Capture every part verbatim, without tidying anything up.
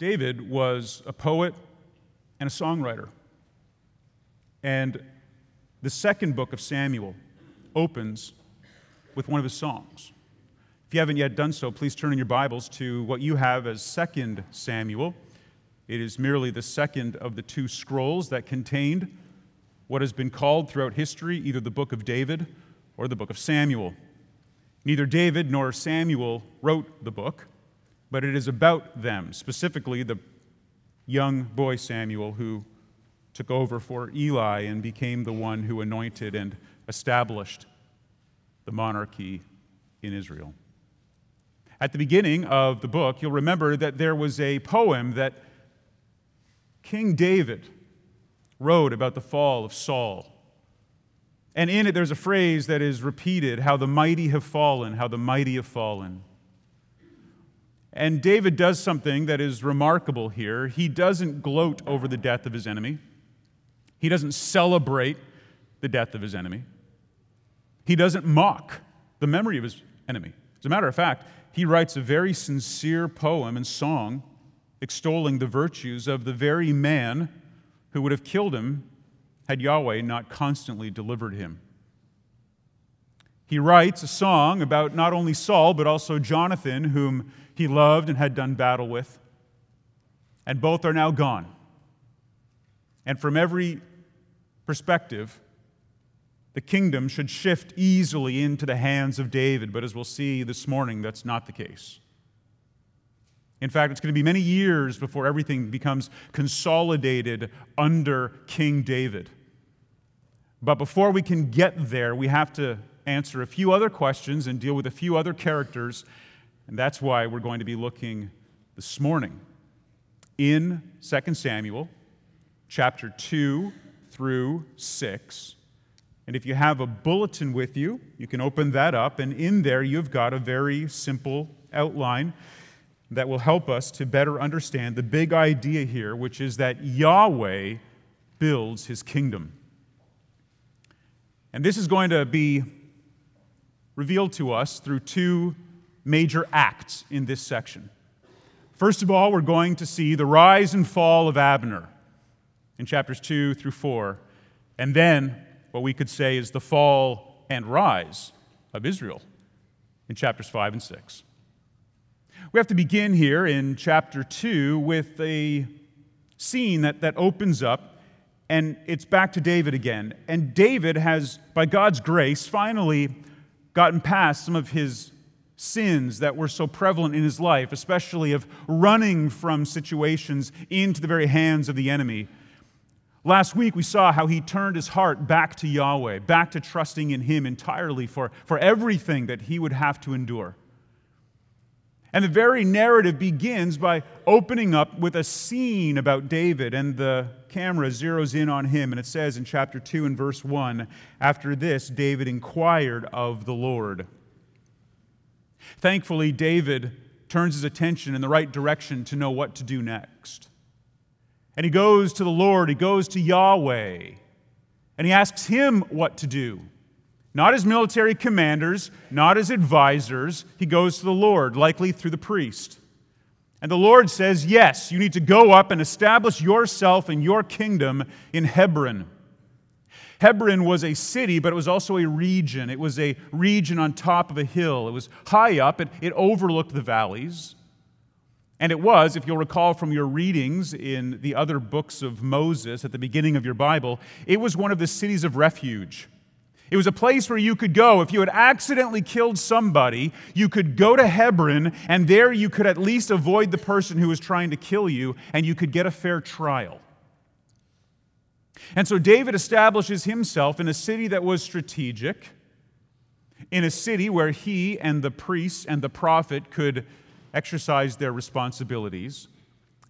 David was a poet and a songwriter. And the second book of Samuel opens with one of his songs. If you haven't yet done so, please turn in your Bibles to what you have as Second Samuel. It is merely the second of the two scrolls that contained what has been called throughout history either the book of David or the book of Samuel. Neither David nor Samuel wrote the book, but it is about them, specifically the young boy Samuel who took over for Eli and became the one who anointed and established the monarchy in Israel. At the beginning of the book, you'll remember that there was a poem that King David wrote about the fall of Saul. And in it, there's a phrase that is repeated, how the mighty have fallen, how the mighty have fallen. And David does something that is remarkable here. He doesn't gloat over the death of his enemy. He doesn't celebrate the death of his enemy. He doesn't mock the memory of his enemy. As a matter of fact, he writes a very sincere poem and song extolling the virtues of the very man who would have killed him had Yahweh not constantly delivered him. He writes a song about not only Saul, but also Jonathan, whom he loved and had done battle with. And both are now gone. And from every perspective, the kingdom should shift easily into the hands of David, but as we'll see this morning, that's not the case. In fact, it's going to be many years before everything becomes consolidated under King David. But before we can get there, we have to answer a few other questions and deal with a few other characters, and that's why we're going to be looking this morning in Second Samuel chapter two through six. And if you have a bulletin with you, you can open that up, and in there you've got a very simple outline that will help us to better understand the big idea here, which is that Yahweh builds his kingdom. And this is going to be revealed to us through two major acts in this section. First of all, we're going to see the rise and fall of Abner in chapters two through four, and then what we could say is the fall and rise of Israel in chapters five and six. We have to begin here in chapter two with a scene that, that opens up, and it's back to David again. And David has, by God's grace, finally gotten past some of his sins that were so prevalent in his life, especially of running from situations into the very hands of the enemy. Last week, we saw how he turned his heart back to Yahweh, back to trusting in him entirely for, for everything that he would have to endure. And the very narrative begins by opening up with a scene about David, and the camera zeroes in on him, and it says in chapter two and verse one, "After this, David inquired of the Lord." Thankfully, David turns his attention in the right direction to know what to do next. And he goes to the Lord, he goes to Yahweh, and he asks him what to do. Not his military commanders, not his advisors. He goes to the Lord, likely through the priest. And the Lord says, yes, you need to go up and establish yourself and your kingdom in Hebron. Hebron was a city, but it was also a region. It was a region on top of a hill. It was high up. It, it overlooked the valleys. And it was, if you'll recall from your readings in the other books of Moses at the beginning of your Bible, it was one of the cities of refuge. It was a place where you could go. If you had accidentally killed somebody, you could go to Hebron, and there you could at least avoid the person who was trying to kill you, and you could get a fair trial. And so David establishes himself in a city that was strategic, in a city where he and the priests and the prophet could exercise their responsibilities,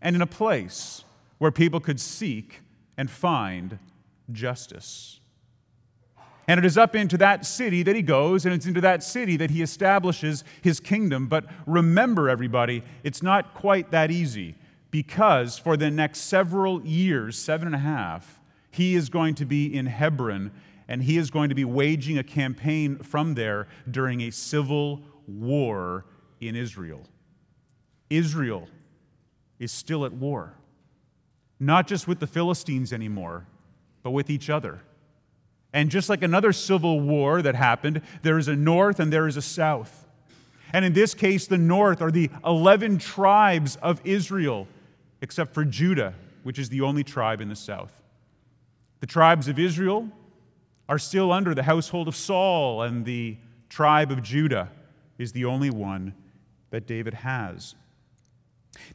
and in a place where people could seek and find justice. And it is up into that city that he goes, and it's into that city that he establishes his kingdom. But remember, everybody, it's not quite that easy, because for the next several years, seven and a half, he is going to be in Hebron, and he is going to be waging a campaign from there during a civil war in Israel. Israel is still at war. Not just with the Philistines anymore, but with each other. And just like another civil war that happened, there is a north and there is a south. And in this case, the north are the eleven tribes of Israel, except for Judah, which is the only tribe in the south. The tribes of Israel are still under the household of Saul, and the tribe of Judah is the only one that David has.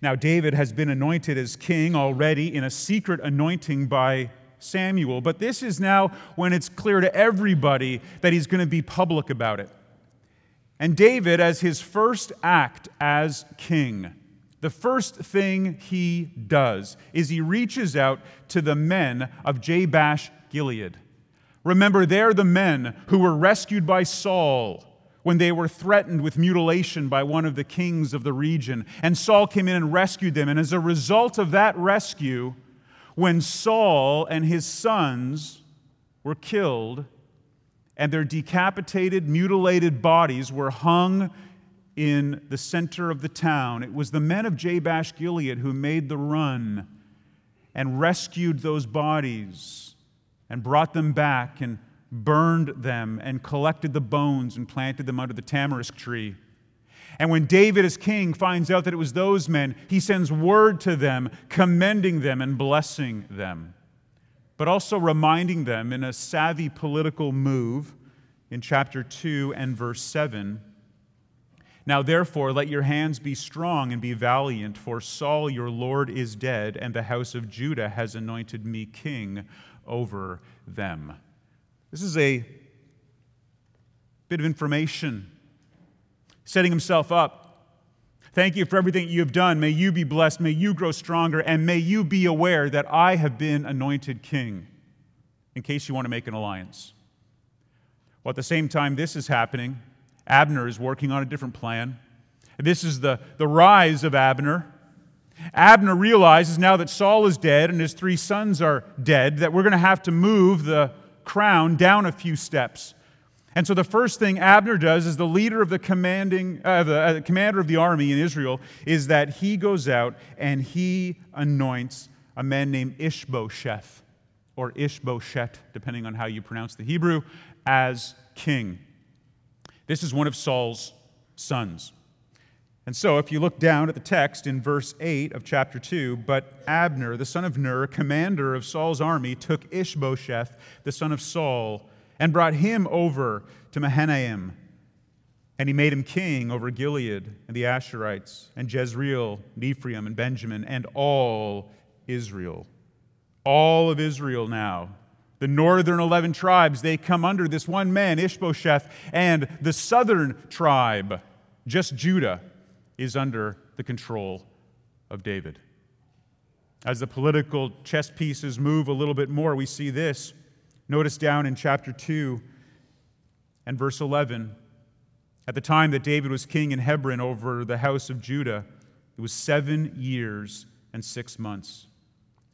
Now, David has been anointed as king already in a secret anointing by Samuel, but this is now when it's clear to everybody that he's going to be public about it. And David, as his first act as king, the first thing he does is he reaches out to the men of Jabesh-Gilead. Remember, they're the men who were rescued by Saul when they were threatened with mutilation by one of the kings of the region. And Saul came in and rescued them. And as a result of that rescue, when Saul and his sons were killed, and their decapitated, mutilated bodies were hung in the center of the town, it was the men of Jabesh-Gilead who made the run and rescued those bodies and brought them back and burned them and collected the bones and planted them under the tamarisk tree. And when David as king finds out that it was those men, he sends word to them, commending them and blessing them, but also reminding them in a savvy political move in chapter two and verse seven, "Now therefore let your hands be strong and be valiant, for Saul your Lord is dead, and the house of Judah has anointed me king over them." This is a bit of information, setting himself up. "Thank you for everything you have done. May you be blessed. May you grow stronger. And may you be aware that I have been anointed king," in case you want to make an alliance. Well, at the same time this is happening, Abner is working on a different plan. This is the, the rise of Abner. Abner realizes now that Saul is dead and his three sons are dead, that we're going to have to move the crown down a few steps. And so the first thing Abner does as the leader of the commanding, uh, the uh, commander of the army in Israel is that he goes out and he anoints a man named Ish-bosheth, or Ish-bosheth, depending on how you pronounce the Hebrew, as king. This is one of Saul's sons. And so if you look down at the text in verse eight of chapter two, "But Abner, the son of Ner, commander of Saul's army, took Ish-bosheth, the son of Saul, and brought him over to Mahanaim. And he made him king over Gilead and the Asherites and Jezreel and Ephraim and Benjamin and all Israel." All of Israel now. The northern eleven tribes, they come under this one man, Ish-bosheth, and the southern tribe, just Judah, is under the control of David. As the political chess pieces move a little bit more, we see this. Notice down in chapter two and verse eleven, "At the time that David was king in Hebron over the house of Judah, it was seven years and six months.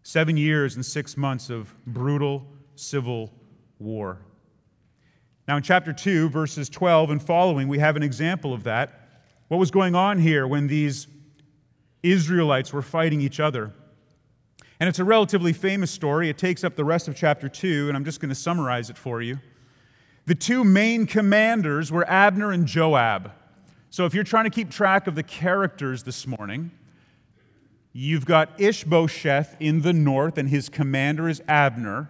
Seven years and six months of brutal civil war. Now in chapter two, verses twelve and following, we have an example of that. What was going on here when these Israelites were fighting each other? And it's a relatively famous story. It takes up the rest of chapter two, and I'm just going to summarize it for you. The two main commanders were Abner and Joab. So if you're trying to keep track of the characters this morning, you've got Ish-bosheth in the north, and his commander is Abner.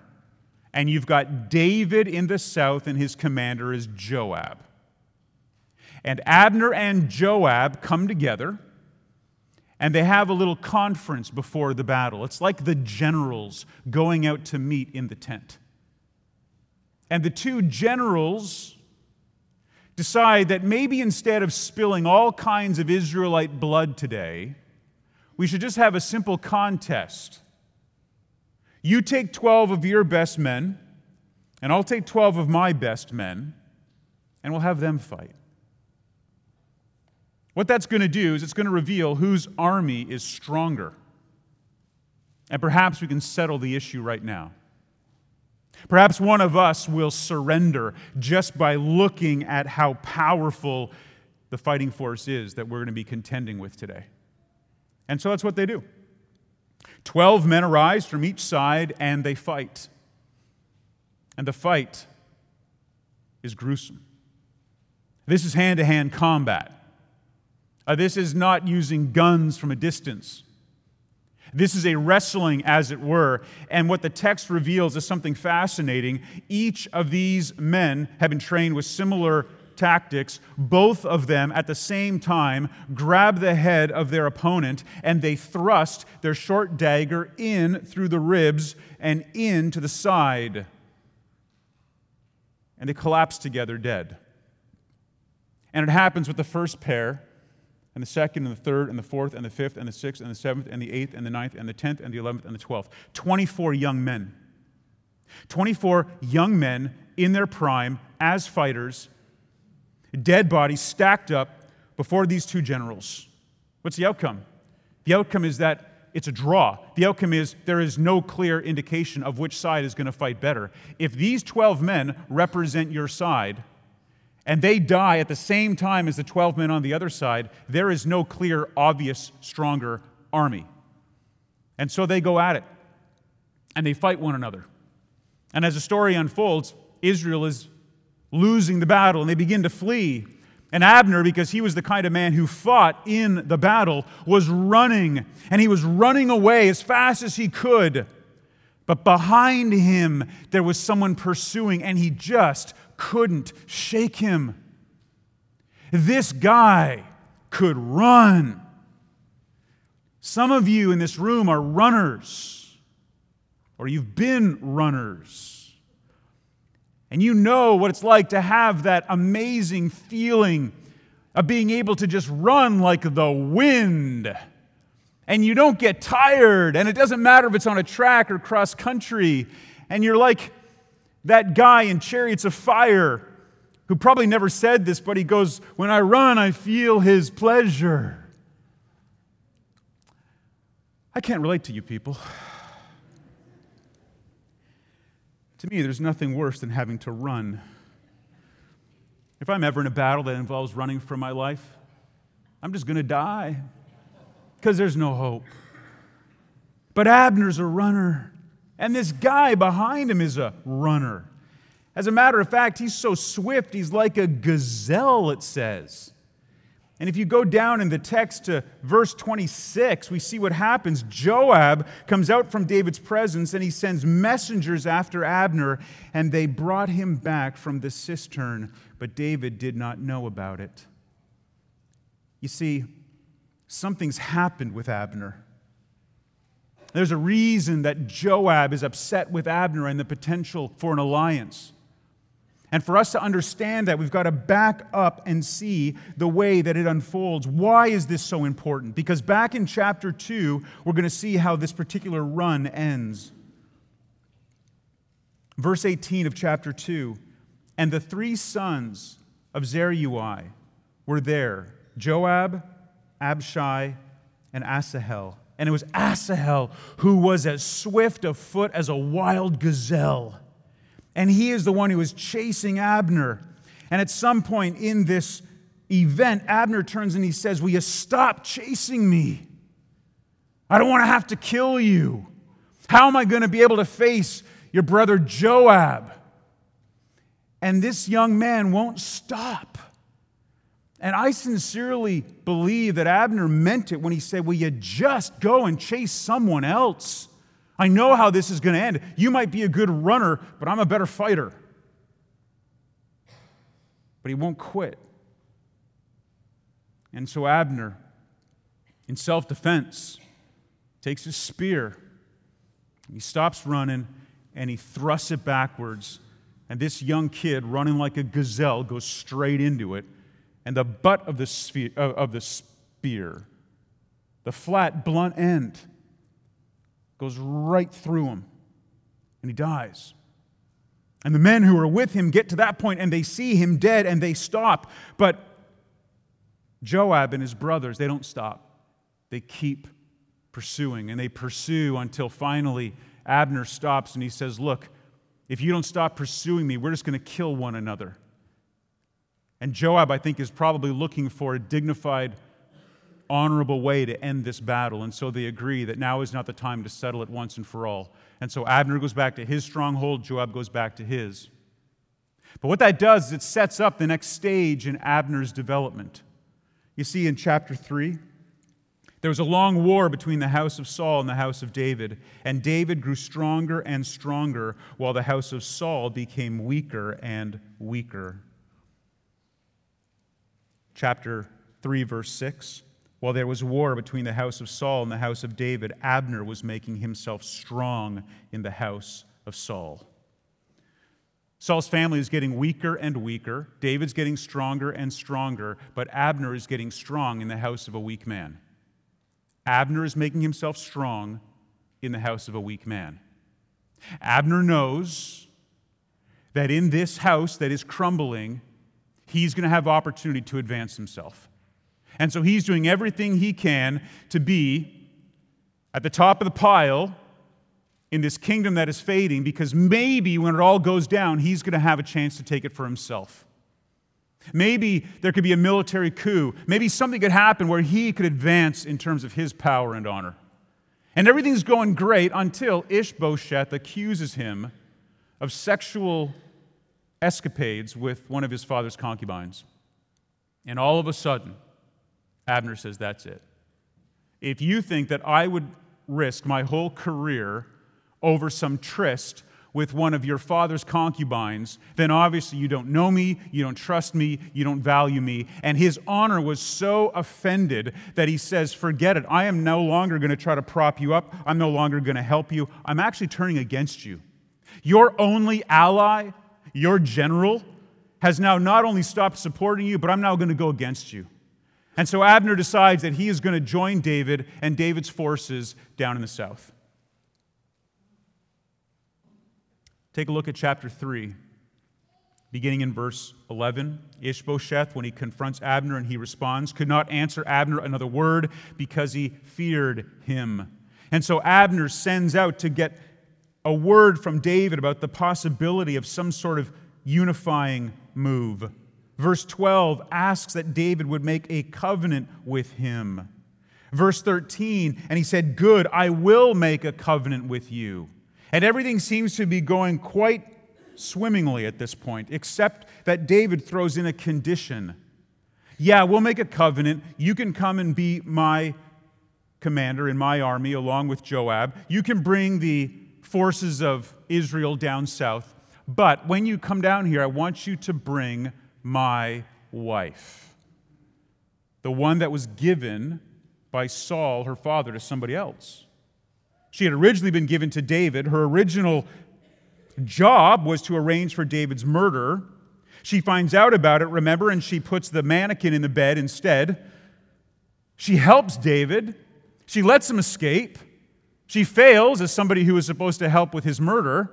And you've got David in the south, and his commander is Joab. And Abner and Joab come together, and they have a little conference before the battle. It's like the generals going out to meet in the tent. And the two generals decide that maybe instead of spilling all kinds of Israelite blood today, we should just have a simple contest. You take twelve of your best men, and I'll take twelve of my best men, and we'll have them fight. What that's going to do is it's going to reveal whose army is stronger. And perhaps we can settle the issue right now. Perhaps one of us will surrender just by looking at how powerful the fighting force is that we're going to be contending with today. And so that's what they do. Twelve men arise from each side, and they fight. And the fight is gruesome. This is hand-to-hand combat. Uh, this is not using guns from a distance. This is a wrestling, as it were, and what the text reveals is something fascinating. Each of these men have been trained with similar tactics. Both of them, at the same time, grab the head of their opponent, and they thrust their short dagger in through the ribs and in to the side. And they collapse together dead. And it happens with the first pair, and the second, and the third, and the fourth, and the fifth, and the sixth, and the seventh, and the eighth, and the ninth, and the tenth, and the eleventh, and the twelfth. twenty-four young men. twenty-four young men in their prime as fighters, dead bodies stacked up before these two generals. What's the outcome? The outcome is that it's a draw. The outcome is there is no clear indication of which side is going to fight better. If these twelve men represent your side, and they die at the same time as the twelve men on the other side, there is no clear, obvious, stronger army. And so they go at it, and they fight one another. And as the story unfolds, Israel is losing the battle, and they begin to flee. And Abner, because he was the kind of man who fought in the battle, was running, and he was running away as fast as he could. But behind him, there was someone pursuing, and he just couldn't shake him. This guy could run. Some of you in this room are runners, or you've been runners. And you know what it's like to have that amazing feeling of being able to just run like the wind. And you don't get tired, and it doesn't matter if it's on a track or cross country, and you're like that guy in Chariots of Fire, who probably never said this, but he goes, "When I run, I feel his pleasure." I can't relate to you people. To me, there's nothing worse than having to run. If I'm ever in a battle that involves running for my life, I'm just going to die, because there's no hope. But Abner's a runner. And this guy behind him is a runner. As a matter of fact, he's so swift, he's like a gazelle, it says. And if you go down in the text to verse twenty-six, we see what happens. Joab comes out from David's presence, and he sends messengers after Abner, and they brought him back from the cistern, but David did not know about it. You see, something's happened with Abner. There's a reason that Joab is upset with Abner and the potential for an alliance. And for us to understand that, we've got to back up and see the way that it unfolds. Why is this so important? Because back in chapter two, we're going to see how this particular run ends. Verse eighteen of chapter two, "And the three sons of Zeruiah were there, Joab, Abishai, and Asahel. And it was Asahel who was as swift of foot as a wild gazelle. And he is the one who was chasing Abner. And at some point in this event, Abner turns and he says, "Will you stop chasing me? I don't want to have to kill you. How am I going to be able to face your brother Joab?" And this young man won't stop. And I sincerely believe that Abner meant it when he said, "Will you just go and chase someone else? I know how this is going to end. You might be a good runner, but I'm a better fighter." But he won't quit. And so Abner, in self-defense, takes his spear, and he stops running, and he thrusts it backwards. And this young kid, running like a gazelle, goes straight into it. And the butt of the sphere, of the spear, the flat, blunt end, goes right through him, and he dies. And the men who are with him get to that point, and they see him dead, and they stop. But Joab and his brothers, they don't stop. They keep pursuing, and they pursue until finally Abner stops, and he says, "Look, if you don't stop pursuing me, we're just going to kill one another." And Joab, I think, is probably looking for a dignified honorable way to end this battle. And so they agree that now is not the time to settle it once and for all. And so Abner goes back to his stronghold, Joab goes back to his. But what that does is it sets up the next stage in Abner's development. You see in chapter three, there was a long war between the house of Saul and the house of David, and David grew stronger and stronger, while the house of Saul became weaker and weaker. Chapter three, verse six, while there was war between the house of Saul and the house of David, Abner was making himself strong in the house of Saul. Saul's family is getting weaker and weaker. David's getting stronger and stronger, but Abner is getting strong in the house of a weak man. Abner is making himself strong in the house of a weak man. Abner knows that in this house that is crumbling, he's going to have opportunity to advance himself. And so he's doing everything he can to be at the top of the pile in this kingdom that is fading, because maybe when it all goes down, he's going to have a chance to take it for himself. Maybe there could be a military coup. Maybe something could happen where he could advance in terms of his power and honor. And everything's going great until Ish-bosheth accuses him of sexual escapades with one of his father's concubines. And all of a sudden, Abner says, that's it. If you think that I would risk my whole career over some tryst with one of your father's concubines, then obviously you don't know me, you don't trust me, you don't value me. And his honor was so offended that he says, forget it, I am no longer going to try to prop you up, I'm no longer going to help you, I'm actually turning against you. Your only ally, your general, has now not only stopped supporting you, but I'm now going to go against you. And so Abner decides that he is going to join David and David's forces down in the south. Take a look at chapter three, beginning in verse eleven. Ish-bosheth, when he confronts Abner and he responds, could not answer Abner another word because he feared him. And so Abner sends out to get a word from David about the possibility of some sort of unifying move. Verse twelve asks that David would make a covenant with him. Verse thirteen, and he said, good, I will make a covenant with you. And everything seems to be going quite swimmingly at this point, except that David throws in a condition. Yeah, we'll make a covenant. You can come and be my commander in my army along with Joab. You can bring the forces of Israel down south. But when you come down here, I want you to bring my wife, the one that was given by Saul, her father, to somebody else. She had originally been given to David. Her original job was to arrange for David's murder. She finds out about it, remember, and she puts the mannequin in the bed instead. She helps David. She lets him escape. She fails as somebody who was supposed to help with his murder.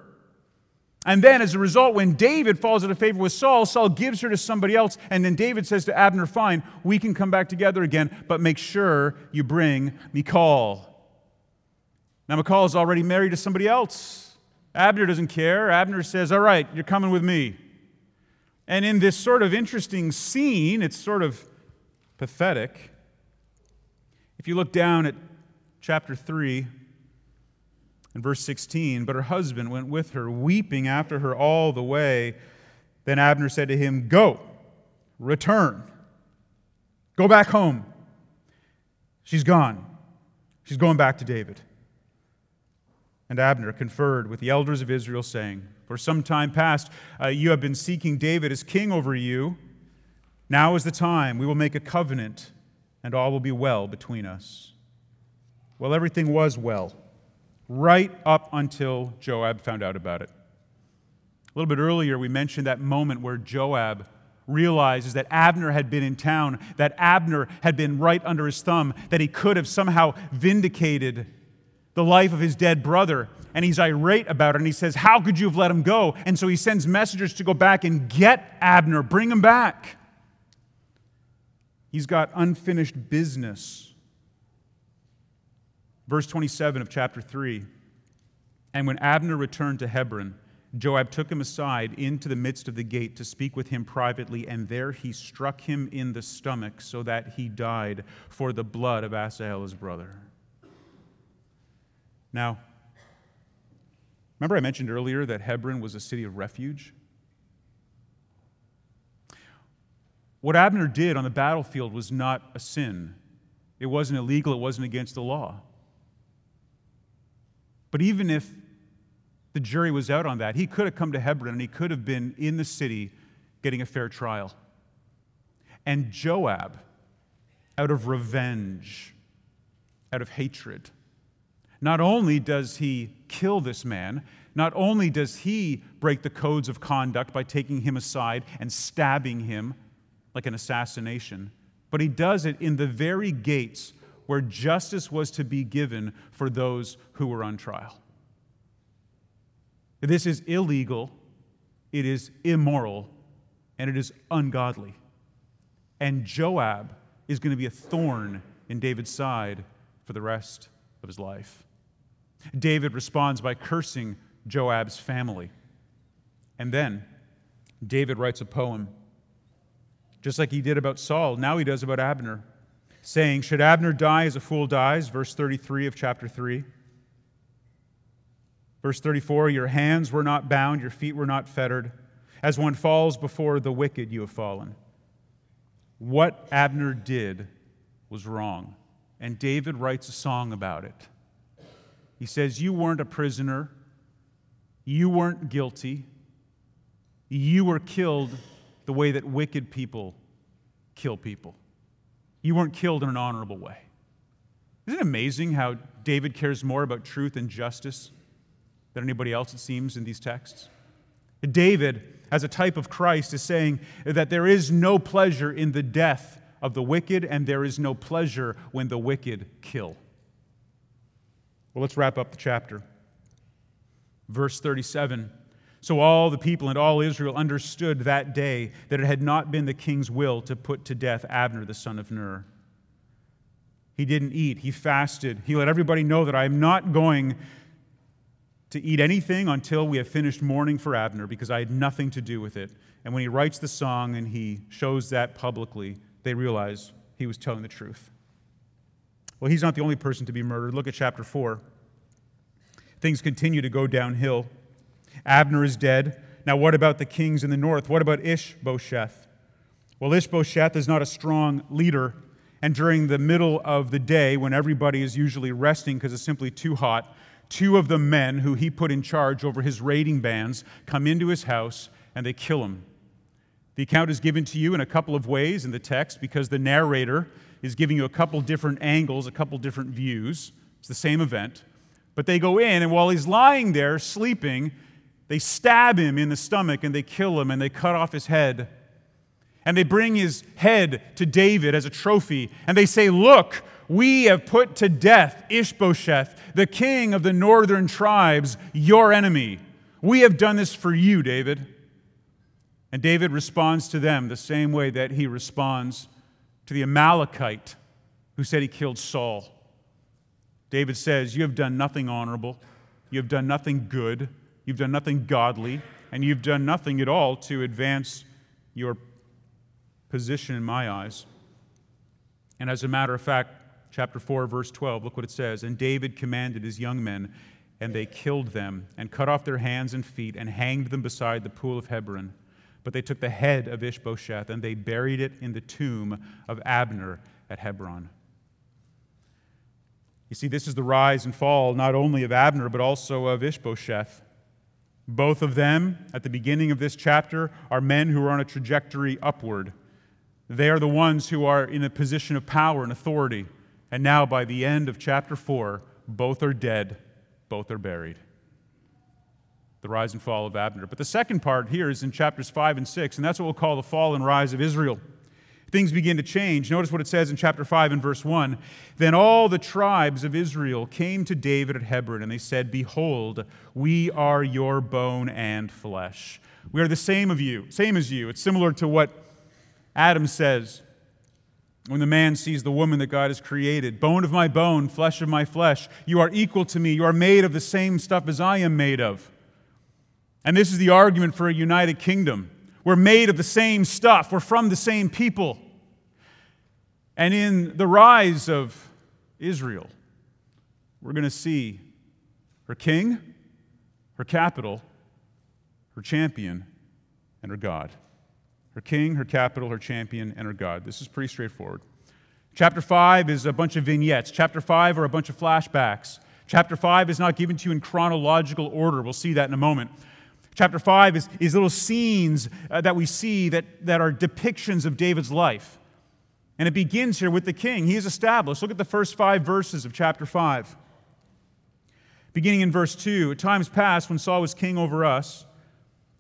And then as a result, when David falls out of favor with Saul, Saul gives her to somebody else. And then David says to Abner, fine, we can come back together again, but make sure you bring Michal. Now, Michal is already married to somebody else. Abner doesn't care. Abner says, all right, you're coming with me. And in this sort of interesting scene, it's sort of pathetic. If you look down at chapter three and verse sixteen, but her husband went with her, weeping after her all the way. Then Abner said to him, go, return, go back home. She's gone. She's going back to David. And Abner conferred with the elders of Israel, saying, for some time past, uh, you have been seeking David as king over you. Now is the time. We will make a covenant, and all will be well between us. Well, everything was well, right up until Joab found out about it. A little bit earlier, we mentioned that moment where Joab realizes that Abner had been in town, that Abner had been right under his thumb, that he could have somehow vindicated the life of his dead brother, and he's irate about it, and he says, how could you have let him go? And so he sends messengers to go back and get Abner, bring him back. He's got unfinished business. Verse twenty-seven of chapter three, and when Abner returned to Hebron, Joab took him aside into the midst of the gate to speak with him privately, and there he struck him in the stomach so that he died for the blood of Asahel, his brother. Now, remember I mentioned earlier that Hebron was a city of refuge? What Abner did on the battlefield was not a sin. It wasn't illegal. It wasn't against the law. But even if the jury was out on that, he could have come to Hebron and he could have been in the city getting a fair trial. And Joab, out of revenge, out of hatred, not only does he kill this man, not only does he break the codes of conduct by taking him aside and stabbing him like an assassination, but he does it in the very gates where justice was to be given for those who were on trial. This is illegal, it is immoral, and it is ungodly. And Joab is going to be a thorn in David's side for the rest of his life. David responds by cursing Joab's family. And then David writes a poem, just like he did about Saul, now he does about Abner, saying, "Should Abner die as a fool dies?" Verse thirty-three of chapter three. Verse thirty-four, "Your hands were not bound, your feet were not fettered. As one falls before the wicked, you have fallen." What Abner did was wrong, and David writes a song about it. He says, you weren't a prisoner, you weren't guilty, you were killed the way that wicked people kill people. You weren't killed in an honorable way. Isn't it amazing how David cares more about truth and justice than anybody else, it seems, in these texts? David, as a type of Christ, is saying that there is no pleasure in the death of the wicked, and there is no pleasure when the wicked kill. Well, let's wrap up the chapter. Verse thirty-seven, "So all the people and all Israel understood that day that it had not been the king's will to put to death Abner the son of Ner. He didn't eat, he fasted. He let everybody know that I am not going to eat anything until we have finished mourning for Abner, because I had nothing to do with it." And when he writes the song and he shows that publicly, they realize he was telling the truth. Well, he's not the only person to be murdered. Look at chapter four. Things continue to go downhill. Abner is dead. Now what about the kings in the north? What about Ish-bosheth? Well, Ish-bosheth is not a strong leader. And during the middle of the day, when everybody is usually resting because it's simply too hot, two of the men who he put in charge over his raiding bands come into his house and they kill him. The account is given to you in a couple of ways in the text because the narrator is giving you a couple different angles, a couple different views. It's the same event. But they go in, and while he's lying there sleeping, they stab him in the stomach and they kill him and they cut off his head. And they bring his head to David as a trophy and they say, "Look, we have put to death Ish-bosheth, the king of the northern tribes, your enemy. We have done this for you, David." And David responds to them the same way that he responds to the Amalekite who said he killed Saul. David says, "You have done nothing honorable, you have done nothing good, you've done nothing godly, and you've done nothing at all to advance your position in my eyes." And as a matter of fact, chapter four, verse twelve, look what it says. "And David commanded his young men, and they killed them, and cut off their hands and feet, and hanged them beside the pool of Hebron. But they took the head of Ish-bosheth, and they buried it in the tomb of Abner at Hebron." You see, this is the rise and fall not only of Abner, but also of Ish-bosheth. Both of them, at the beginning of this chapter, are men who are on a trajectory upward. They are the ones who are in a position of power and authority. And now, by the end of chapter four, both are dead, both are buried. The rise and fall of Abner. But the second part here is in chapters five and six, and that's what we'll call the fall and rise of Israel. Things begin to change. Notice what it says in chapter five and verse one. "Then all the tribes of Israel came to David at Hebron, and they said, 'Behold, we are your bone and flesh. We are the same of you, same as you.'" It's similar to what Adam says when the man sees the woman that God has created. "Bone of my bone, flesh of my flesh. You are equal to me. You are made of the same stuff as I am made of." And this is the argument for a united kingdom. We're made of the same stuff. We're from the same people. And in the rise of Israel, we're going to see her king, her capital, her champion, and her God. Her king, her capital, her champion, and her God. This is pretty straightforward. Chapter five is a bunch of vignettes. Chapter five are a bunch of flashbacks. Chapter five is not given to you in chronological order. We'll see that in a moment. Chapter five is, is little scenes uh, that we see that, that are depictions of David's life. And it begins here with the king. He is established. Look at the first five verses of chapter five. Beginning in verse two, "At times past when Saul was king over us,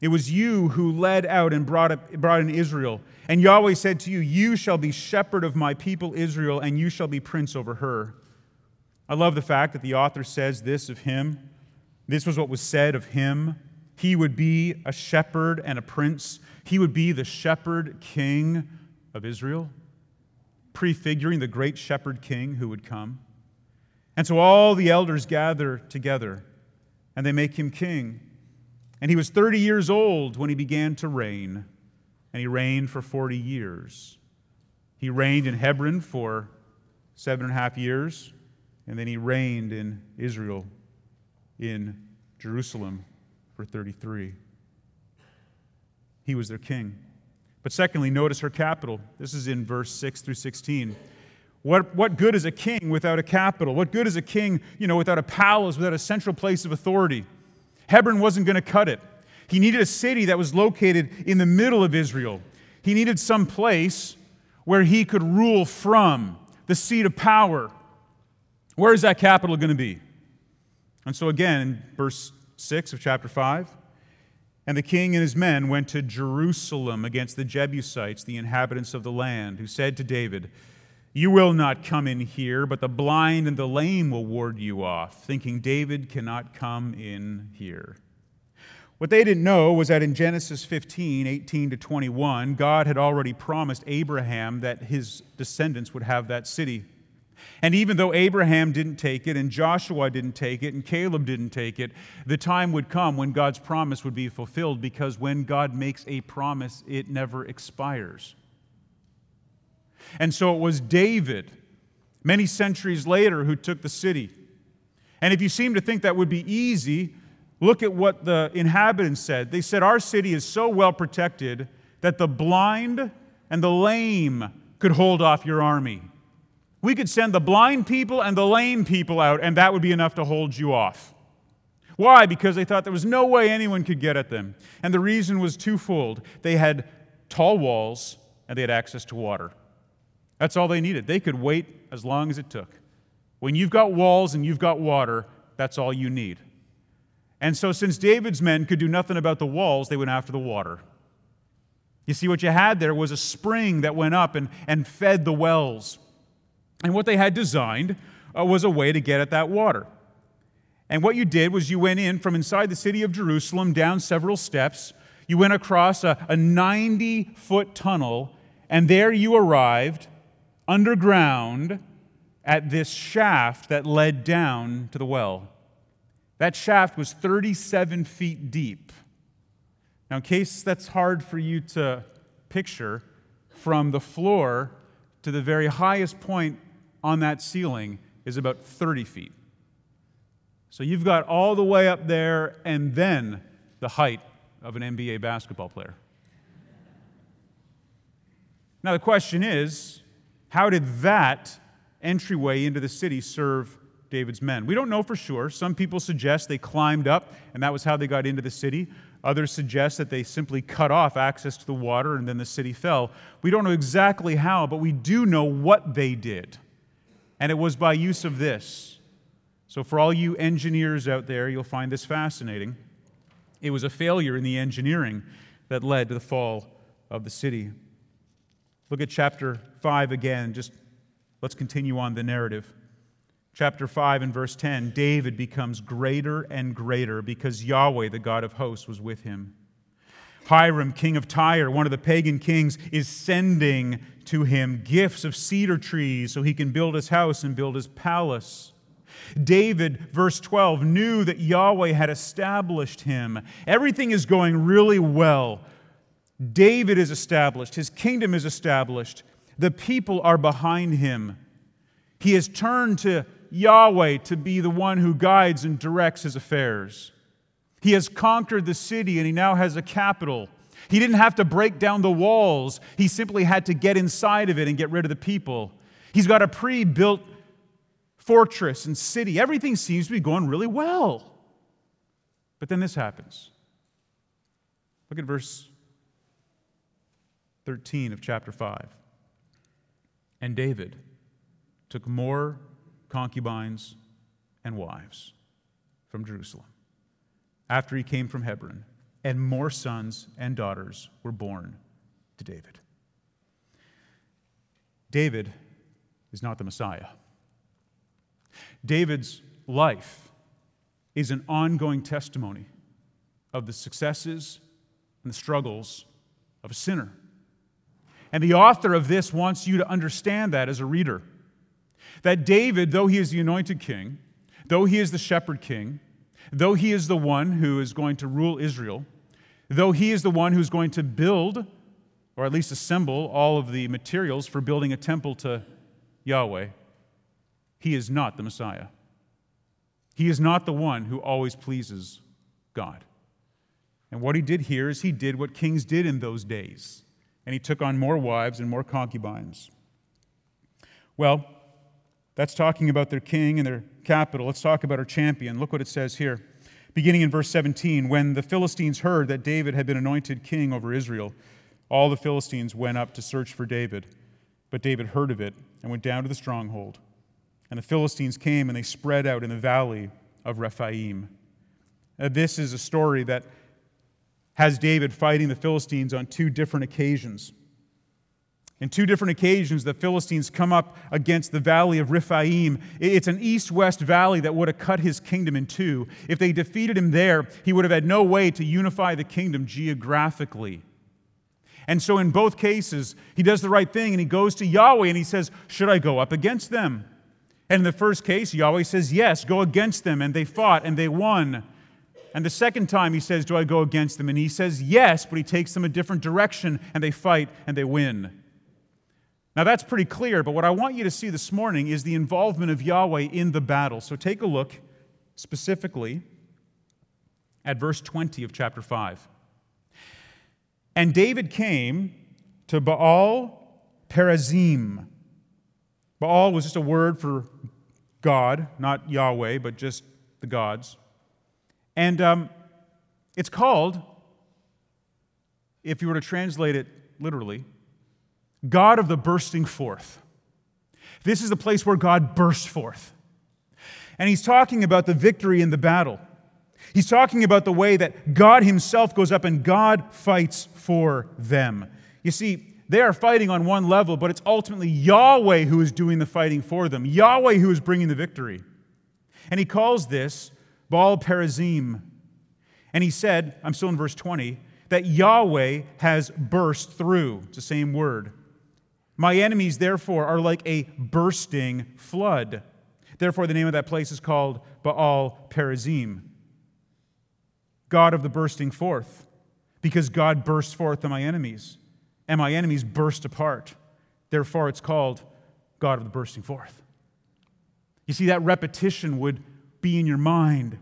it was you who led out and brought, up, brought in Israel. And Yahweh said to you, you shall be shepherd of my people Israel, and you shall be prince over her." I love the fact that the author says this of him. This was what was said of him. He would be a shepherd and a prince. He would be the shepherd king of Israel, prefiguring the great shepherd king who would come. And so all the elders gather together, and they make him king. And he was thirty years old when he began to reign, and he reigned for forty years. He reigned in Hebron for seven and a half years, and then he reigned in Israel, in Jerusalem, for thirty-three. He was their king. But secondly, notice her capital. This is in verse six through sixteen. What, what good is a king without a capital? What good is a king, you know, without a palace, without a central place of authority? Hebron wasn't going to cut it. He needed a city that was located in the middle of Israel. He needed some place where he could rule from, the seat of power. Where is that capital going to be? And so again, in verse six of chapter five, "And the king and his men went to Jerusalem against the Jebusites, the inhabitants of the land, who said to David, you will not come in here, but the blind and the lame will ward you off, thinking David cannot come in here." What they didn't know was that in Genesis fifteen, eighteen to twenty-one, God had already promised Abraham that his descendants would have that city. And even though Abraham didn't take it, and Joshua didn't take it, and Caleb didn't take it, the time would come when God's promise would be fulfilled, because when God makes a promise, it never expires. And so it was David, many centuries later, who took the city. And if you seem to think that would be easy, look at what the inhabitants said. They said, "Our city is so well protected that the blind and the lame could hold off your army. We could send the blind people and the lame people out, and that would be enough to hold you off." Why? Because they thought there was no way anyone could get at them. And the reason was twofold. They had tall walls, and they had access to water. That's all they needed. They could wait as long as it took. When you've got walls and you've got water, that's all you need. And so since David's men could do nothing about the walls, they went after the water. You see, what you had there was a spring that went up and, and fed the wells. And what they had designed uh, was a way to get at that water. And what you did was you went in from inside the city of Jerusalem down several steps. You went across a ninety-foot tunnel, and there you arrived underground at this shaft that led down to the well. That shaft was thirty-seven feet deep. Now, in case that's hard for you to picture, from the floor to the very highest point on that ceiling is about thirty feet. So you've got all the way up there and then the height of an N B A basketball player. Now, the question is, how did that entryway into the city serve David's men? We don't know for sure. Some people suggest they climbed up, and that was how they got into the city. Others suggest that they simply cut off access to the water, and then the city fell. We don't know exactly how, but we do know what they did. And it was by use of this. So for all you engineers out there, you'll find this fascinating. It was a failure in the engineering that led to the fall of the city. Look at chapter five again. Just let's continue on the narrative. Chapter five and verse ten, "David becomes greater and greater because Yahweh, the God of hosts, was with him. Hiram, king of Tyre, one of the pagan kings, is sending to him gifts of cedar trees so he can build his house and build his palace. David, verse twelve, knew that Yahweh had established him. Everything is going really well. David is established. His kingdom is established. The people are behind him. He has turned to Yahweh to be the one who guides and directs his affairs. He has conquered the city and he now has a capital. He didn't have to break down the walls. He simply had to get inside of it and get rid of the people. He's got a pre-built fortress and city. Everything seems to be going really well. But then this happens. Look at verse thirteen of chapter five. And David took more concubines and wives from Jerusalem after he came from Hebron, and more sons and daughters were born to David. David is not the Messiah. David's life is an ongoing testimony of the successes and the struggles of a sinner. And the author of this wants you to understand that as a reader. That David, though he is the anointed king, though he is the shepherd king, though he is the one who is going to rule Israel, though he is the one who's going to build, or at least assemble, all of the materials for building a temple to Yahweh, he is not the Messiah. He is not the one who always pleases God. And what he did here is he did what kings did in those days, and he took on more wives and more concubines. Well, that's talking about their king and their capital. Let's talk about our champion. Look what it says here. Beginning in verse seventeen, when the Philistines heard that David had been anointed king over Israel, all the Philistines went up to search for David. But David heard of it and went down to the stronghold. And the Philistines came and they spread out in the valley of Rephaim. Now, this is a story that has David fighting the Philistines on two different occasions. In two different occasions, the Philistines come up against the valley of Rephaim. It's an east-west valley that would have cut his kingdom in two. If they defeated him there, he would have had no way to unify the kingdom geographically. And so in both cases, he does the right thing, and he goes to Yahweh, and he says, should I go up against them? And in the first case, Yahweh says, yes, go against them. And they fought, and they won. And the second time, he says, do I go against them? And he says, yes, but he takes them a different direction, and they fight, and they win. Now that's pretty clear, but what I want you to see this morning is the involvement of Yahweh in the battle. So take a look specifically at verse twenty of chapter five. And David came to Baal-perazim. Baal was just a word for God, not Yahweh, but just the gods. And um, it's called, if you were to translate it literally, God of the bursting forth. This is the place where God bursts forth. And he's talking about the victory in the battle. He's talking about the way that God himself goes up and God fights for them. You see, they are fighting on one level, but it's ultimately Yahweh who is doing the fighting for them. Yahweh who is bringing the victory. And he calls this Baal-perazim. And he said, I'm still in verse twenty, that Yahweh has burst through. It's the same word. My enemies, therefore, are like a bursting flood. Therefore, the name of that place is called Baal-perazim, God of the bursting forth, because God bursts forth on my enemies, and my enemies burst apart. Therefore, it's called God of the bursting forth. You see, that repetition would be in your mind.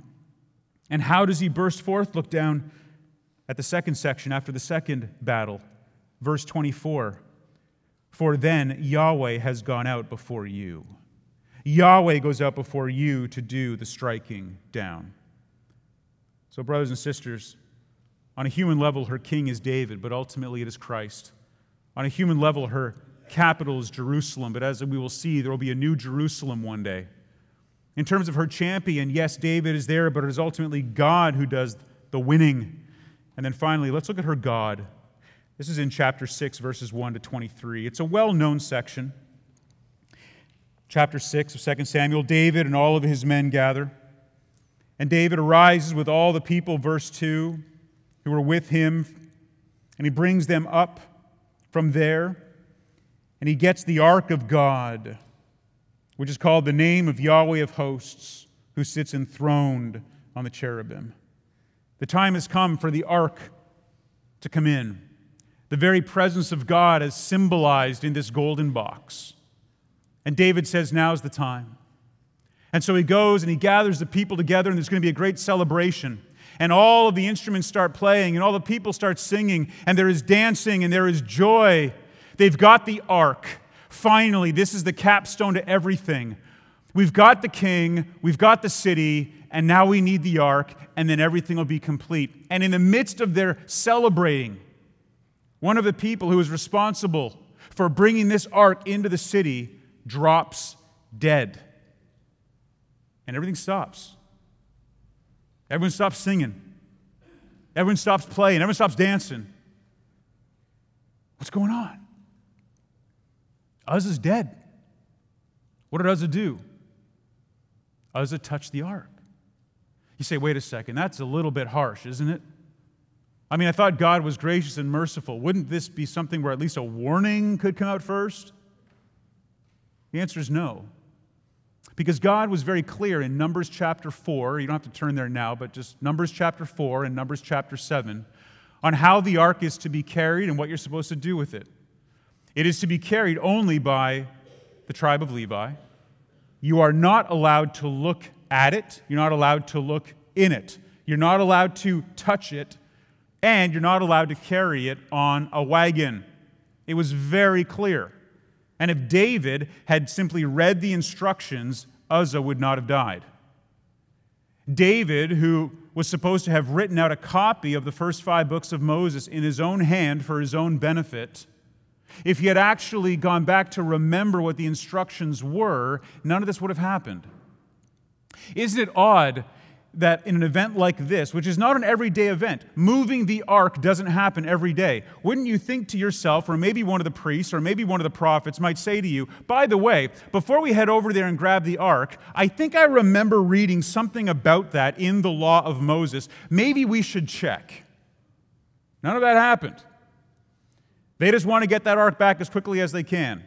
And how does he burst forth? Look down at the second section, after the second battle, verse twenty-four. For then Yahweh has gone out before you. Yahweh goes out before you to do the striking down. So, brothers and sisters, on a human level, her king is David, but ultimately it is Christ. On a human level, her capital is Jerusalem, but as we will see, there will be a new Jerusalem one day. In terms of her champion, yes, David is there, but it is ultimately God who does the winning. And then finally, let's look at her God. This is in chapter six, verses one to twenty-three. It's a well-known section. Chapter six of Second Samuel, David and all of his men gather. And David arises with all the people, verse two, who are with him. And he brings them up from there. And he gets the ark of God. which is called the name of Yahweh of hosts, who sits enthroned on the cherubim. The time has come for the ark to come in. The very presence of God is symbolized in this golden box. And David says, now's the time. And so he goes and he gathers the people together, and there's going to be a great celebration. And all of the instruments start playing, and all the people start singing, and there is dancing, and there is joy. They've got the ark. Finally, this is the capstone to everything. We've got the king, we've got the city, and now we need the ark, and then everything will be complete. And in the midst of their celebrating, one of the people who is responsible for bringing this ark into the city drops dead. And everything stops. Everyone stops singing. Everyone stops playing. Everyone stops dancing. What's going on? Uzzah's dead. What did Uzzah do? Uzzah touched the ark. You say, wait a second, that's a little bit harsh, isn't it? I mean, I thought God was gracious and merciful. Wouldn't this be something where at least a warning could come out first? The answer is no. Because God was very clear in Numbers chapter four, you don't have to turn there now, but just Numbers chapter four and Numbers chapter seven, on how the ark is to be carried and what you're supposed to do with it. It is to be carried only by the tribe of Levi. You are not allowed to look at it. You're not allowed to look in it. You're not allowed to touch it. And you're not allowed to carry it on a wagon. It was very clear. And if David had simply read the instructions, Uzzah would not have died. David, who was supposed to have written out a copy of the first five books of Moses in his own hand for his own benefit, if he had actually gone back to remember what the instructions were, none of this would have happened. Isn't it odd that in an event like this, which is not an everyday event, moving the ark doesn't happen every day? Wouldn't you think to yourself, or maybe one of the priests, or maybe one of the prophets might say to you, by the way, before we head over there and grab the ark, I think I remember reading something about that in the law of Moses. Maybe we should check. None of that happened. They just want to get that ark back as quickly as they can.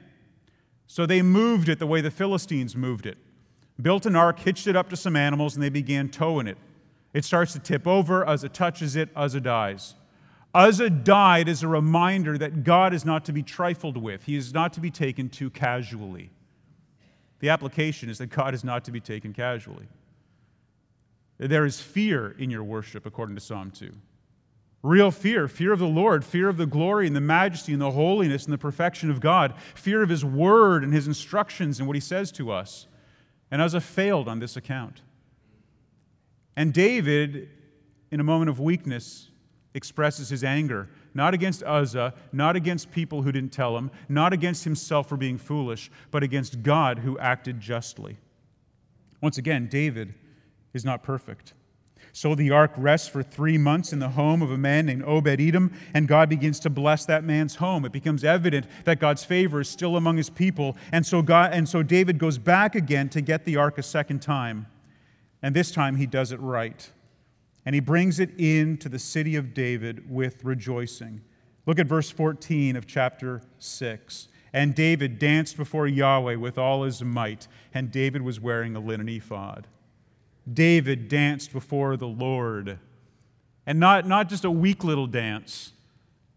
So they moved it the way the Philistines moved it. Built an ark, hitched it up to some animals, and they began towing it. It starts to tip over. Uzzah touches it. Uzzah dies. Uzzah died as a reminder that God is not to be trifled with. He is not to be taken too casually. The application is that God is not to be taken casually. There is fear in your worship, according to Psalm two. Real fear, fear of the Lord, fear of the glory and the majesty and the holiness and the perfection of God, fear of His word and His instructions and what He says to us. And Uzzah failed on this account. And David, in a moment of weakness, expresses his anger, not against Uzzah, not against people who didn't tell him, not against himself for being foolish, but against God who acted justly. Once again, David is not perfect. So the ark rests for three months in the home of a man named Obed-Edom, and God begins to bless that man's home. It becomes evident that God's favor is still among His people, and so God, and so David goes back again to get the ark a second time. And this time he does it right. And he brings it into the city of David with rejoicing. Look at verse fourteen of chapter six. And David danced before Yahweh with all his might, and David was wearing a linen ephod. David danced before the Lord. And not, not just a weak little dance.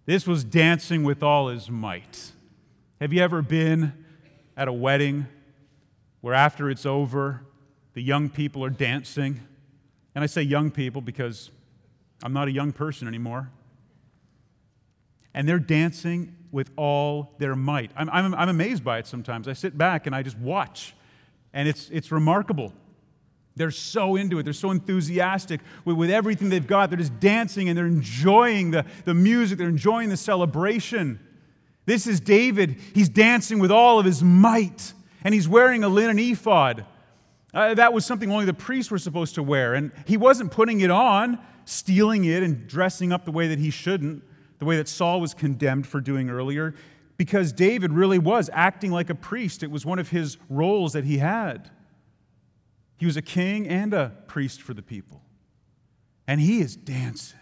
This was dancing with all his might. Have you ever been at a wedding where after it's over, the young people are dancing? And I say young people because I'm not a young person anymore. And they're dancing with all their might. I'm, I'm, I'm amazed by it sometimes. I sit back and I just watch. And it's, it's remarkable. They're so into it. They're so enthusiastic with, with everything they've got. They're just dancing and they're enjoying the, the music. They're enjoying the celebration. This is David. He's dancing with all of his might. And he's wearing a linen ephod. Uh, that was something only the priests were supposed to wear. And he wasn't putting it on, stealing it and dressing up the way that he shouldn't, the way that Saul was condemned for doing earlier, because David really was acting like a priest. It was one of his roles that he had. He was a king and a priest for the people. And he is dancing.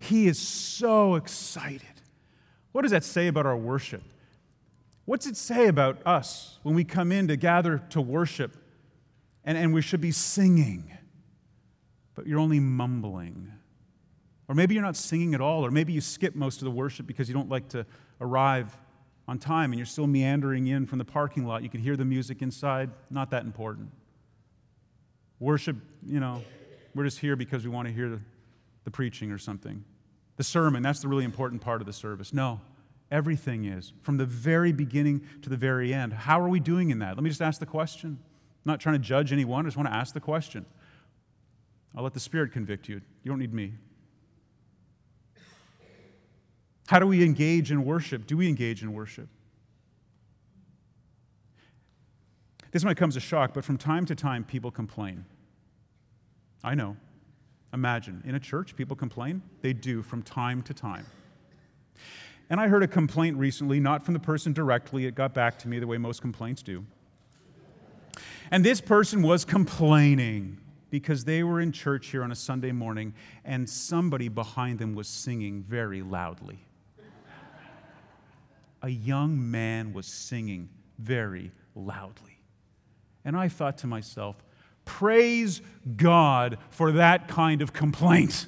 He is so excited. What does that say about our worship? What's it say about us when we come in to gather to worship and, and we should be singing, but you're only mumbling? Or maybe you're not singing at all, or maybe you skip most of the worship because you don't like to arrive on time and you're still meandering in from the parking lot. You can hear the music inside. Not that important. Worship, you know, we're just here because we want to hear the, the preaching or something. The sermon, that's the really important part of the service. No, everything is. From the very beginning to the very end. How are we doing in that? Let me just ask the question. I'm not trying to judge anyone. I just want to ask the question. I'll let the Spirit convict you. You don't need me. How do we engage in worship? Do we engage in worship? This might come as a shock, but from time to time, people complain. I know. Imagine, in a church, people complain. They do from time to time. And I heard a complaint recently, not from the person directly. It got back to me the way most complaints do. And this person was complaining because they were in church here on a Sunday morning, and somebody behind them was singing very loudly. A young man was singing very loudly. And I thought to myself, praise God for that kind of complaint.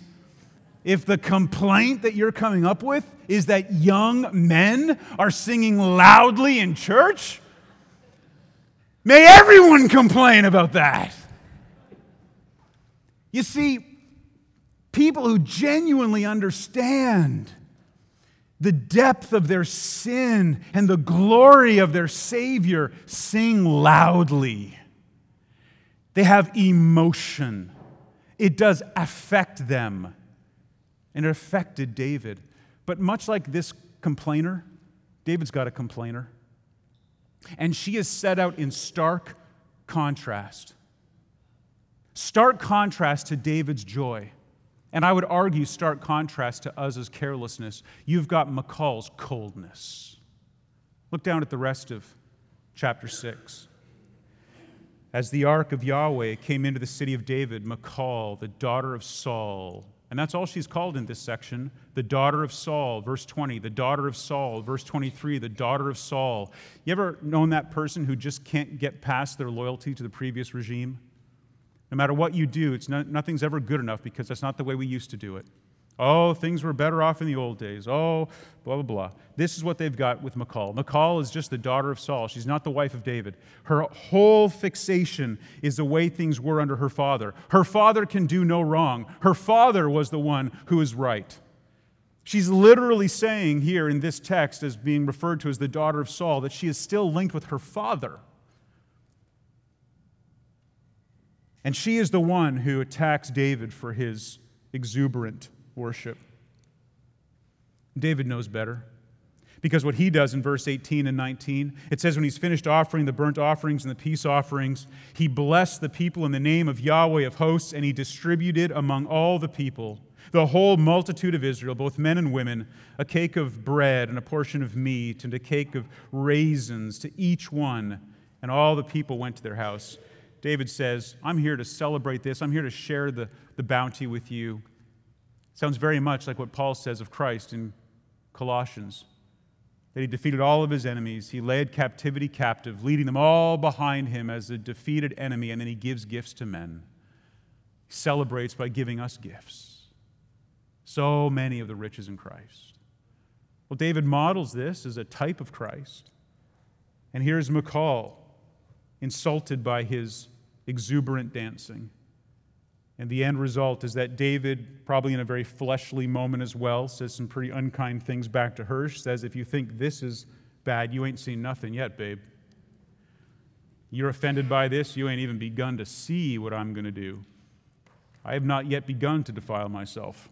If the complaint that you're coming up with is that young men are singing loudly in church, may everyone complain about that. You see, people who genuinely understand the depth of their sin and the glory of their Savior sing loudly. They have emotion. It does affect them. And it affected David. But much like this complainer, David's got a complainer. And she is set out in stark contrast. Stark contrast to David's joy. And I would argue stark contrast to Uzzah's carelessness. You've got Michal's coldness. Look down at the rest of chapter six. As the ark of Yahweh came into the city of David, Michal, the daughter of Saul. And that's all she's called in this section. The daughter of Saul, verse twenty. The daughter of Saul, verse twenty-three. The daughter of Saul. You ever known that person who just can't get past their loyalty to the previous regime? No matter what you do, it's not, nothing's ever good enough because that's not the way we used to do it. Oh, things were better off in the old days. Oh, blah, blah, blah. This is what they've got with Michal. Michal is just the daughter of Saul. She's not the wife of David. Her whole fixation is the way things were under her father. Her father can do no wrong. Her father was the one who is right. She's literally saying here in this text as being referred to as the daughter of Saul that she is still linked with her father. And she is the one who attacks David for his exuberant worship. David knows better. Because what he does in verse eighteen and nineteen, it says when he's finished offering the burnt offerings and the peace offerings, he blessed the people in the name of Yahweh of hosts, and he distributed among all the people, the whole multitude of Israel, both men and women, a cake of bread and a portion of meat and a cake of raisins to each one, and all the people went to their house. David says, I'm here to celebrate this. I'm here to share the, the bounty with you. Sounds very much like what Paul says of Christ in Colossians, that he defeated all of his enemies. He led captivity captive, leading them all behind him as a defeated enemy, and then he gives gifts to men. He celebrates by giving us gifts. So many of the riches in Christ. Well, David models this as a type of Christ. And here's Michal, insulted by his exuberant dancing. And the end result is that David, probably in a very fleshly moment as well, says some pretty unkind things back to her. She says, if you think this is bad, you ain't seen nothing yet, babe. You're offended by this, you ain't even begun to see what I'm going to do. I have not yet begun to defile myself.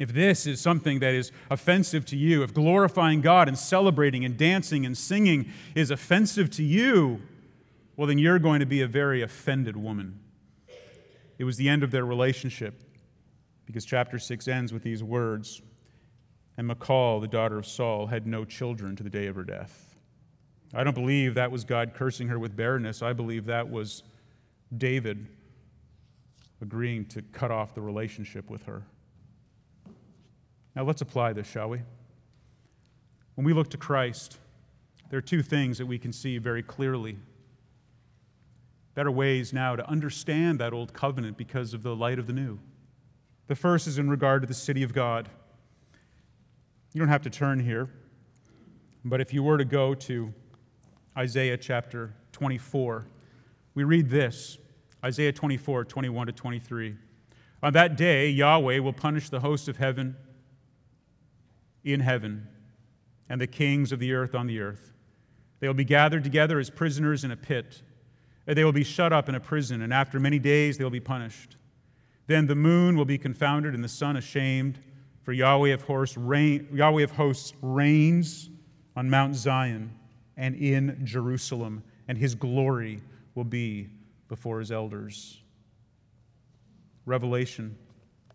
If this is something that is offensive to you, if glorifying God and celebrating and dancing and singing is offensive to you, well, then you're going to be a very offended woman. It was the end of their relationship, because chapter six ends with these words, and Michal, the daughter of Saul, had no children to the day of her death. I don't believe that was God cursing her with barrenness. I believe that was David agreeing to cut off the relationship with her. Now let's apply this, shall we? When we look to Christ, There are two things that we can see very clearly. Better ways now to understand that old covenant because of the light of the new. The first is in regard to the city of God. You don't have to turn here, but if you were to go to Isaiah chapter twenty-four, we read this, Isaiah twenty-four, twenty-one to twenty-three. On that day, Yahweh will punish the host of heaven in heaven and the kings of the earth on the earth. They will be gathered together as prisoners in a pit. They will be shut up in a prison, and after many days they will be punished. Then the moon will be confounded and the sun ashamed, for Yahweh of hosts reigns on Mount Zion and in Jerusalem, and his glory will be before his elders. Revelation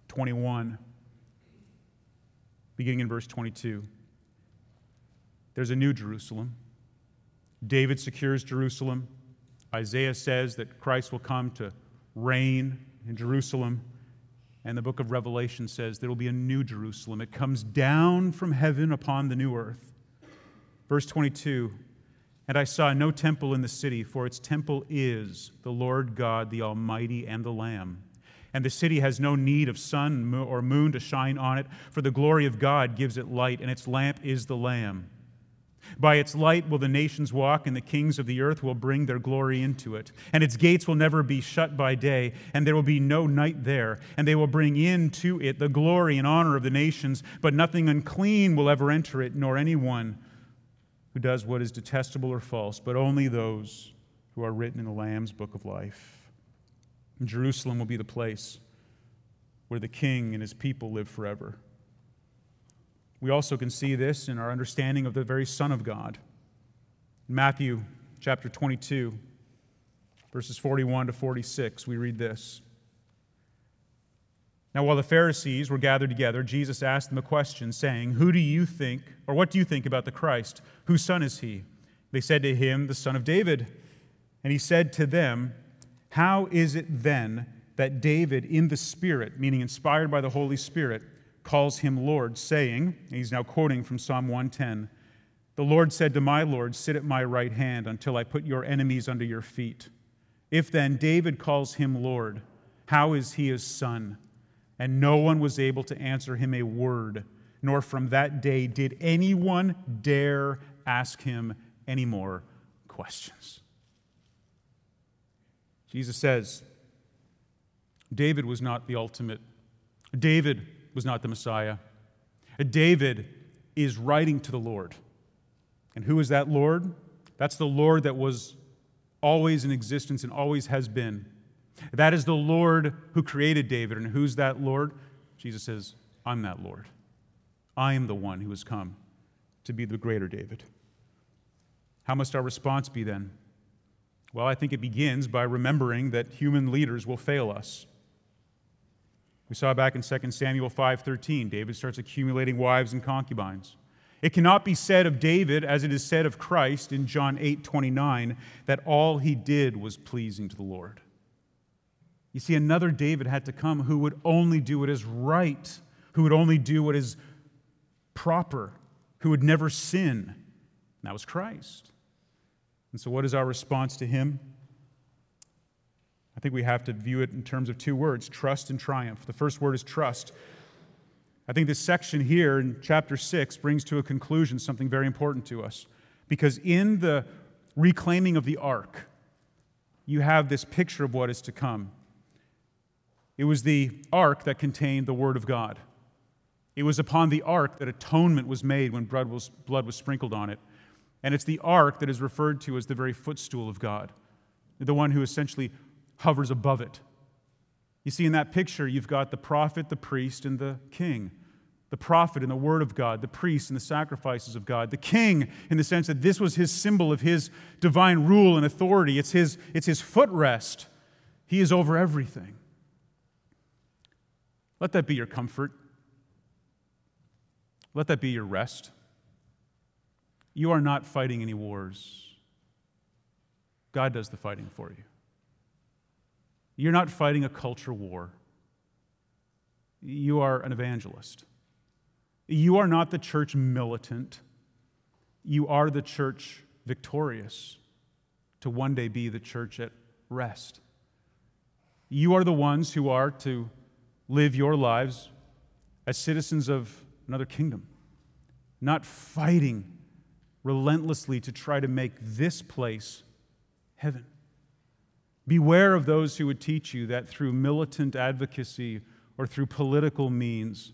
twenty-one, beginning in verse twenty-two. There's a new Jerusalem. David secures Jerusalem. Isaiah says that Christ will come to reign in Jerusalem. And the book of Revelation says there will be a new Jerusalem. It comes down from heaven upon the new earth. Verse twenty-two, and I saw no temple in the city, for its temple is the Lord God, the Almighty, and the Lamb. And the city has no need of sun or moon to shine on it, for the glory of God gives it light, and its lamp is the Lamb. By its light will the nations walk, and the kings of the earth will bring their glory into it. And its gates will never be shut by day, and there will be no night there. And they will bring into it the glory and honor of the nations, but nothing unclean will ever enter it, nor anyone who does what is detestable or false, but only those who are written in the Lamb's book of life. And Jerusalem will be the place where the king and his people live forever. We also can see this in our understanding of the very Son of God. In Matthew chapter twenty-two, verses forty-one to forty-six, we read this. Now, while the Pharisees were gathered together, Jesus asked them a question, saying, Who do you think, or what do you think about the Christ? Whose son is he? They said to him, The son of David. And he said to them, How is it then that David in the Spirit, meaning inspired by the Holy Spirit, calls him Lord, saying, and he's now quoting from Psalm one ten, The Lord said to my Lord, Sit at my right hand until I put your enemies under your feet. If then David calls him Lord, how is he his son? And no one was able to answer him a word, nor from that day did anyone dare ask him any more questions. Jesus says, David was not the ultimate. David was not the Messiah. David is writing to the Lord. And who is that Lord? That's the Lord that was always in existence and always has been. That is the Lord who created David. And who's that Lord? Jesus says, I'm that Lord. I am the one who has come to be the greater David. How must our response be then? Well, I think it begins by remembering that human leaders will fail us. We saw back in Second Samuel five thirteen, David starts accumulating wives and concubines. It cannot be said of David, as it is said of Christ in John eight twenty-nine, that all he did was pleasing to the Lord. You see, another David had to come who would only do what is right, who would only do what is proper, who would never sin. And that was Christ. And so what is our response to him? I think we have to view it in terms of two words, trust and triumph. The first word is trust. I think this section here in chapter six brings to a conclusion something very important to us. Because in the reclaiming of the ark, you have this picture of what is to come. It was the ark that contained the Word of God. It was upon the ark that atonement was made when blood was, blood was sprinkled on it. And it's the ark that is referred to as the very footstool of God, the one who essentially hovers above it. You see, in that picture, you've got the prophet, the priest, and the king. The prophet in the Word of God, the priest in the sacrifices of God, the king in the sense that this was his symbol of his divine rule and authority. It's his, it's his footrest. He is over everything. Let that be your comfort. Let that be your rest. You are not fighting any wars. God does the fighting for you. You're not fighting a culture war. You are an evangelist. You are not the church militant. You are the church victorious to one day be the church at rest. You are the ones who are to live your lives as citizens of another kingdom, not fighting relentlessly to try to make this place heaven. Beware of those who would teach you that through militant advocacy or through political means,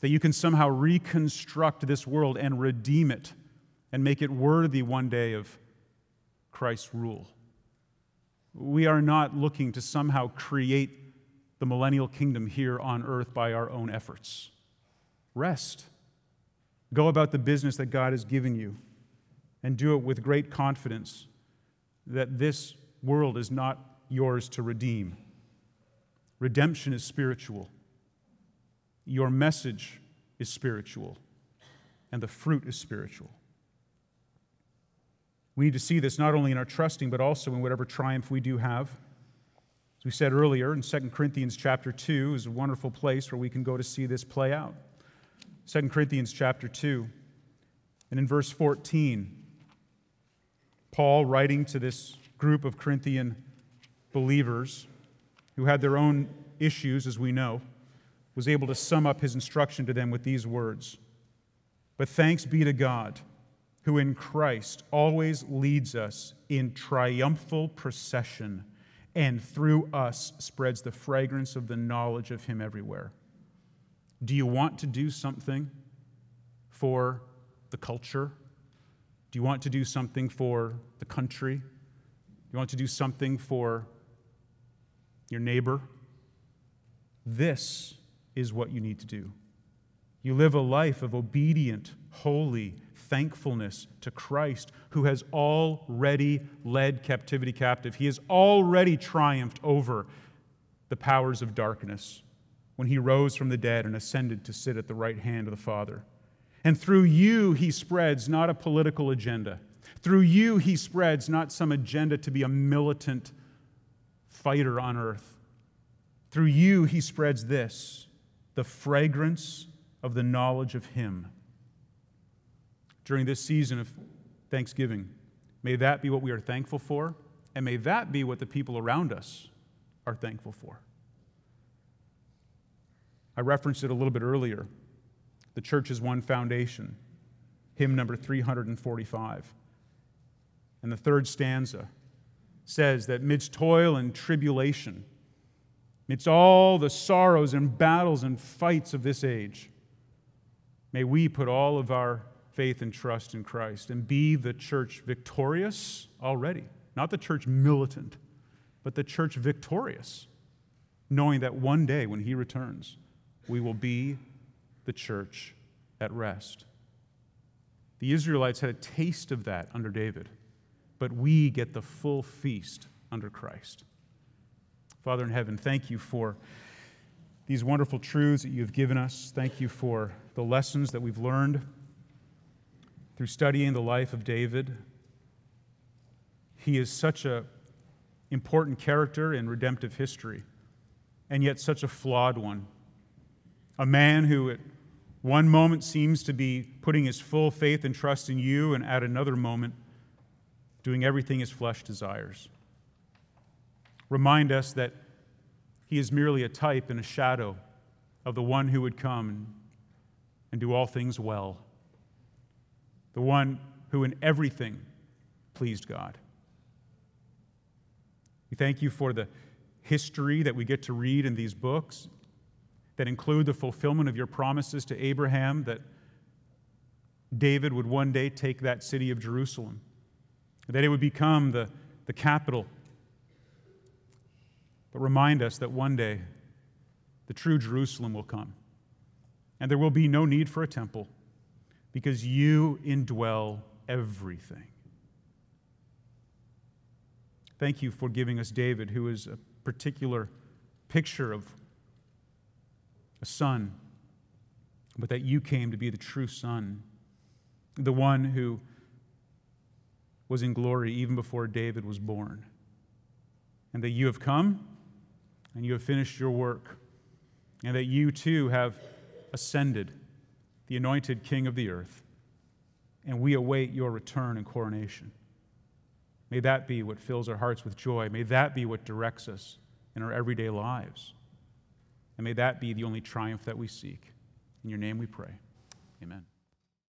that you can somehow reconstruct this world and redeem it and make it worthy one day of Christ's rule. We are not looking to somehow create the millennial kingdom here on earth by our own efforts. Rest. Go about the business that God has given you and do it with great confidence that this world is not yours to redeem. Redemption is spiritual. Your message is spiritual, and the fruit is spiritual. We need to see this not only in our trusting, but also in whatever triumph we do have. As we said earlier, in Second Corinthians chapter two is a wonderful place where we can go to see this play out. Second Corinthians chapter two, and in verse fourteen, Paul, writing to this group of Corinthian believers who had their own issues, as we know, was able to sum up his instruction to them with these words. But thanks be to God, who in Christ always leads us in triumphal procession, and through us spreads the fragrance of the knowledge of him everywhere. Do you want to do something for the culture? Do you want to do something for the country? Do you want to do something for your neighbor? This is what you need to do. You live a life of obedient, holy thankfulness to Christ, who has already led captivity captive. He has already triumphed over the powers of darkness when he rose from the dead and ascended to sit at the right hand of the Father. And through you he spreads not a political agenda. Through you he spreads not some agenda to be a militant fighter on earth. Through you he spreads this, the fragrance of the knowledge of him. During this season of Thanksgiving, may that be what we are thankful for, and may that be what the people around us are thankful for. I referenced it a little bit earlier. The church is one foundation, hymn number three forty-five. And the third stanza says that midst toil and tribulation, amidst all the sorrows and battles and fights of this age, may we put all of our faith and trust in Christ and be the church victorious already. Not the church militant, but the church victorious, knowing that one day when he returns, we will be the church at rest. The Israelites had a taste of that under David, but we get the full feast under Christ. Father in heaven, thank you for these wonderful truths that you've given us. Thank you for the lessons that we've learned through studying the life of David. He is such an important character in redemptive history, and yet such a flawed one. A man who at one moment seems to be putting his full faith and trust in you, and at another moment doing everything his flesh desires. Remind us that he is merely a type and a shadow of the one who would come and do all things well, the one who in everything pleased God. We thank you for the history that we get to read in these books that include the fulfillment of your promises to Abraham that David would one day take that city of Jerusalem, that it would become the, the capital. But remind us that one day the true Jerusalem will come, and there will be no need for a temple because you indwell everything. Thank you for giving us David, who is a particular picture of a son, but that you came to be the true son, the one who was in glory even before David was born, and that you have come and you have finished your work, and that you too have ascended, the anointed King of the earth, and we await your return and coronation. May that be what fills our hearts with joy. May that be what directs us in our everyday lives. And may that be the only triumph that we seek. In your name we pray. Amen.